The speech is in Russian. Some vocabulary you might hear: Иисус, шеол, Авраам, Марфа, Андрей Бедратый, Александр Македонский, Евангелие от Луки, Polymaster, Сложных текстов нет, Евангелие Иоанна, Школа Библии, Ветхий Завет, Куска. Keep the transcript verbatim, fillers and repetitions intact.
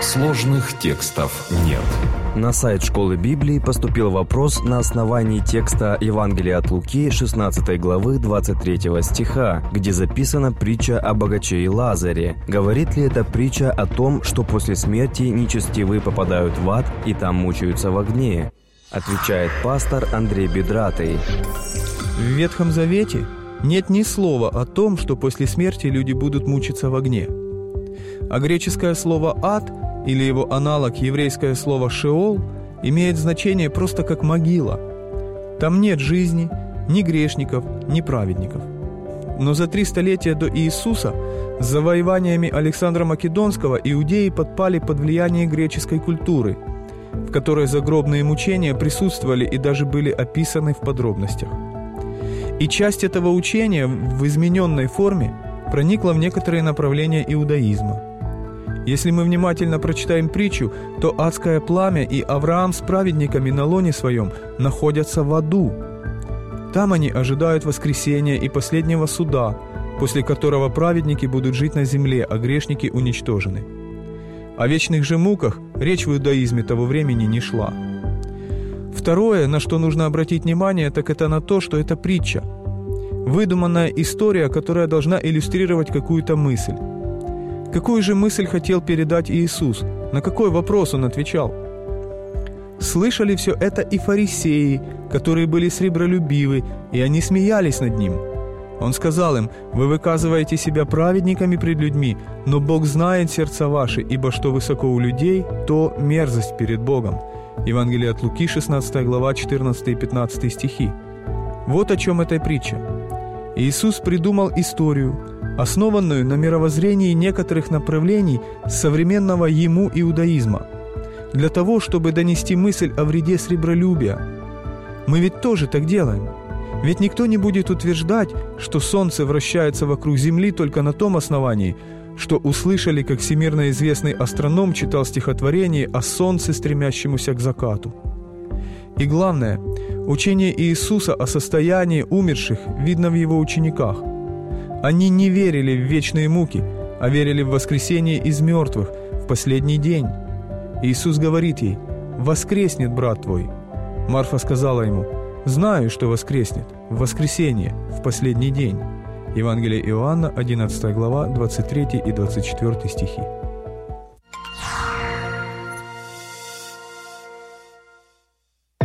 Сложных текстов нет. На сайт Школы Библии поступил вопрос на основании текста Евангелия от Луки, шестнадцатой главы, двадцать третьего стиха, где записана притча о богаче и Лазаре. Говорит ли эта притча о том, что после смерти нечестивые попадают в ад и там мучаются в огне? Отвечает пастор Андрей Бедратый. В Ветхом Завете нет ни слова о том, что после смерти люди будут мучиться в огне. А греческое слово «ад» или его аналог еврейское слово «шеол» имеет значение просто как «могила». Там нет жизни, ни грешников, ни праведников. Но за три столетия до Иисуса с завоеваниями Александра Македонского иудеи подпали под влияние греческой культуры, в которой загробные мучения присутствовали и даже были описаны в подробностях. И часть этого учения в измененной форме проникла в некоторые направления иудаизма. Если мы внимательно прочитаем притчу, то адское пламя и Авраам с праведниками на лоне своем находятся в аду. Там они ожидают воскресения и последнего суда, после которого праведники будут жить на земле, а грешники уничтожены. О вечных же муках речь в иудаизме того времени не шла. Второе, на что нужно обратить внимание, так это на то, что это притча. Выдуманная история, которая должна иллюстрировать какую-то мысль. Какую же мысль хотел передать Иисус? На какой вопрос Он отвечал? Слышали все это и фарисеи, которые были сребролюбивы, и они смеялись над Ним. Он сказал им: «Вы выказываете себя праведниками пред людьми, но Бог знает сердца ваши, ибо что высоко у людей, то мерзость перед Богом». Евангелие от Луки, шестнадцатая глава, четырнадцатый и пятнадцатый стихи. Вот о чем эта притча. Иисус придумал историю, основанную на мировоззрении некоторых направлений современного ему иудаизма, для того, чтобы донести мысль о вреде сребролюбия. Мы ведь тоже так делаем. Ведь никто не будет утверждать, что солнце вращается вокруг Земли только на том основании, что услышали, как всемирно известный астроном читал стихотворение о солнце, стремящемуся к закату. И главное, учение Иисуса о состоянии умерших видно в его учениках. Они не верили в вечные муки, а верили в воскресение из мертвых, в последний день. Иисус говорит ей: «Воскреснет брат твой». Марфа сказала ему: «Знаю, что воскреснет, в воскресенье, в последний день». Евангелие Иоанна, одиннадцатая глава, двадцать третий и двадцать четвёртый стихи.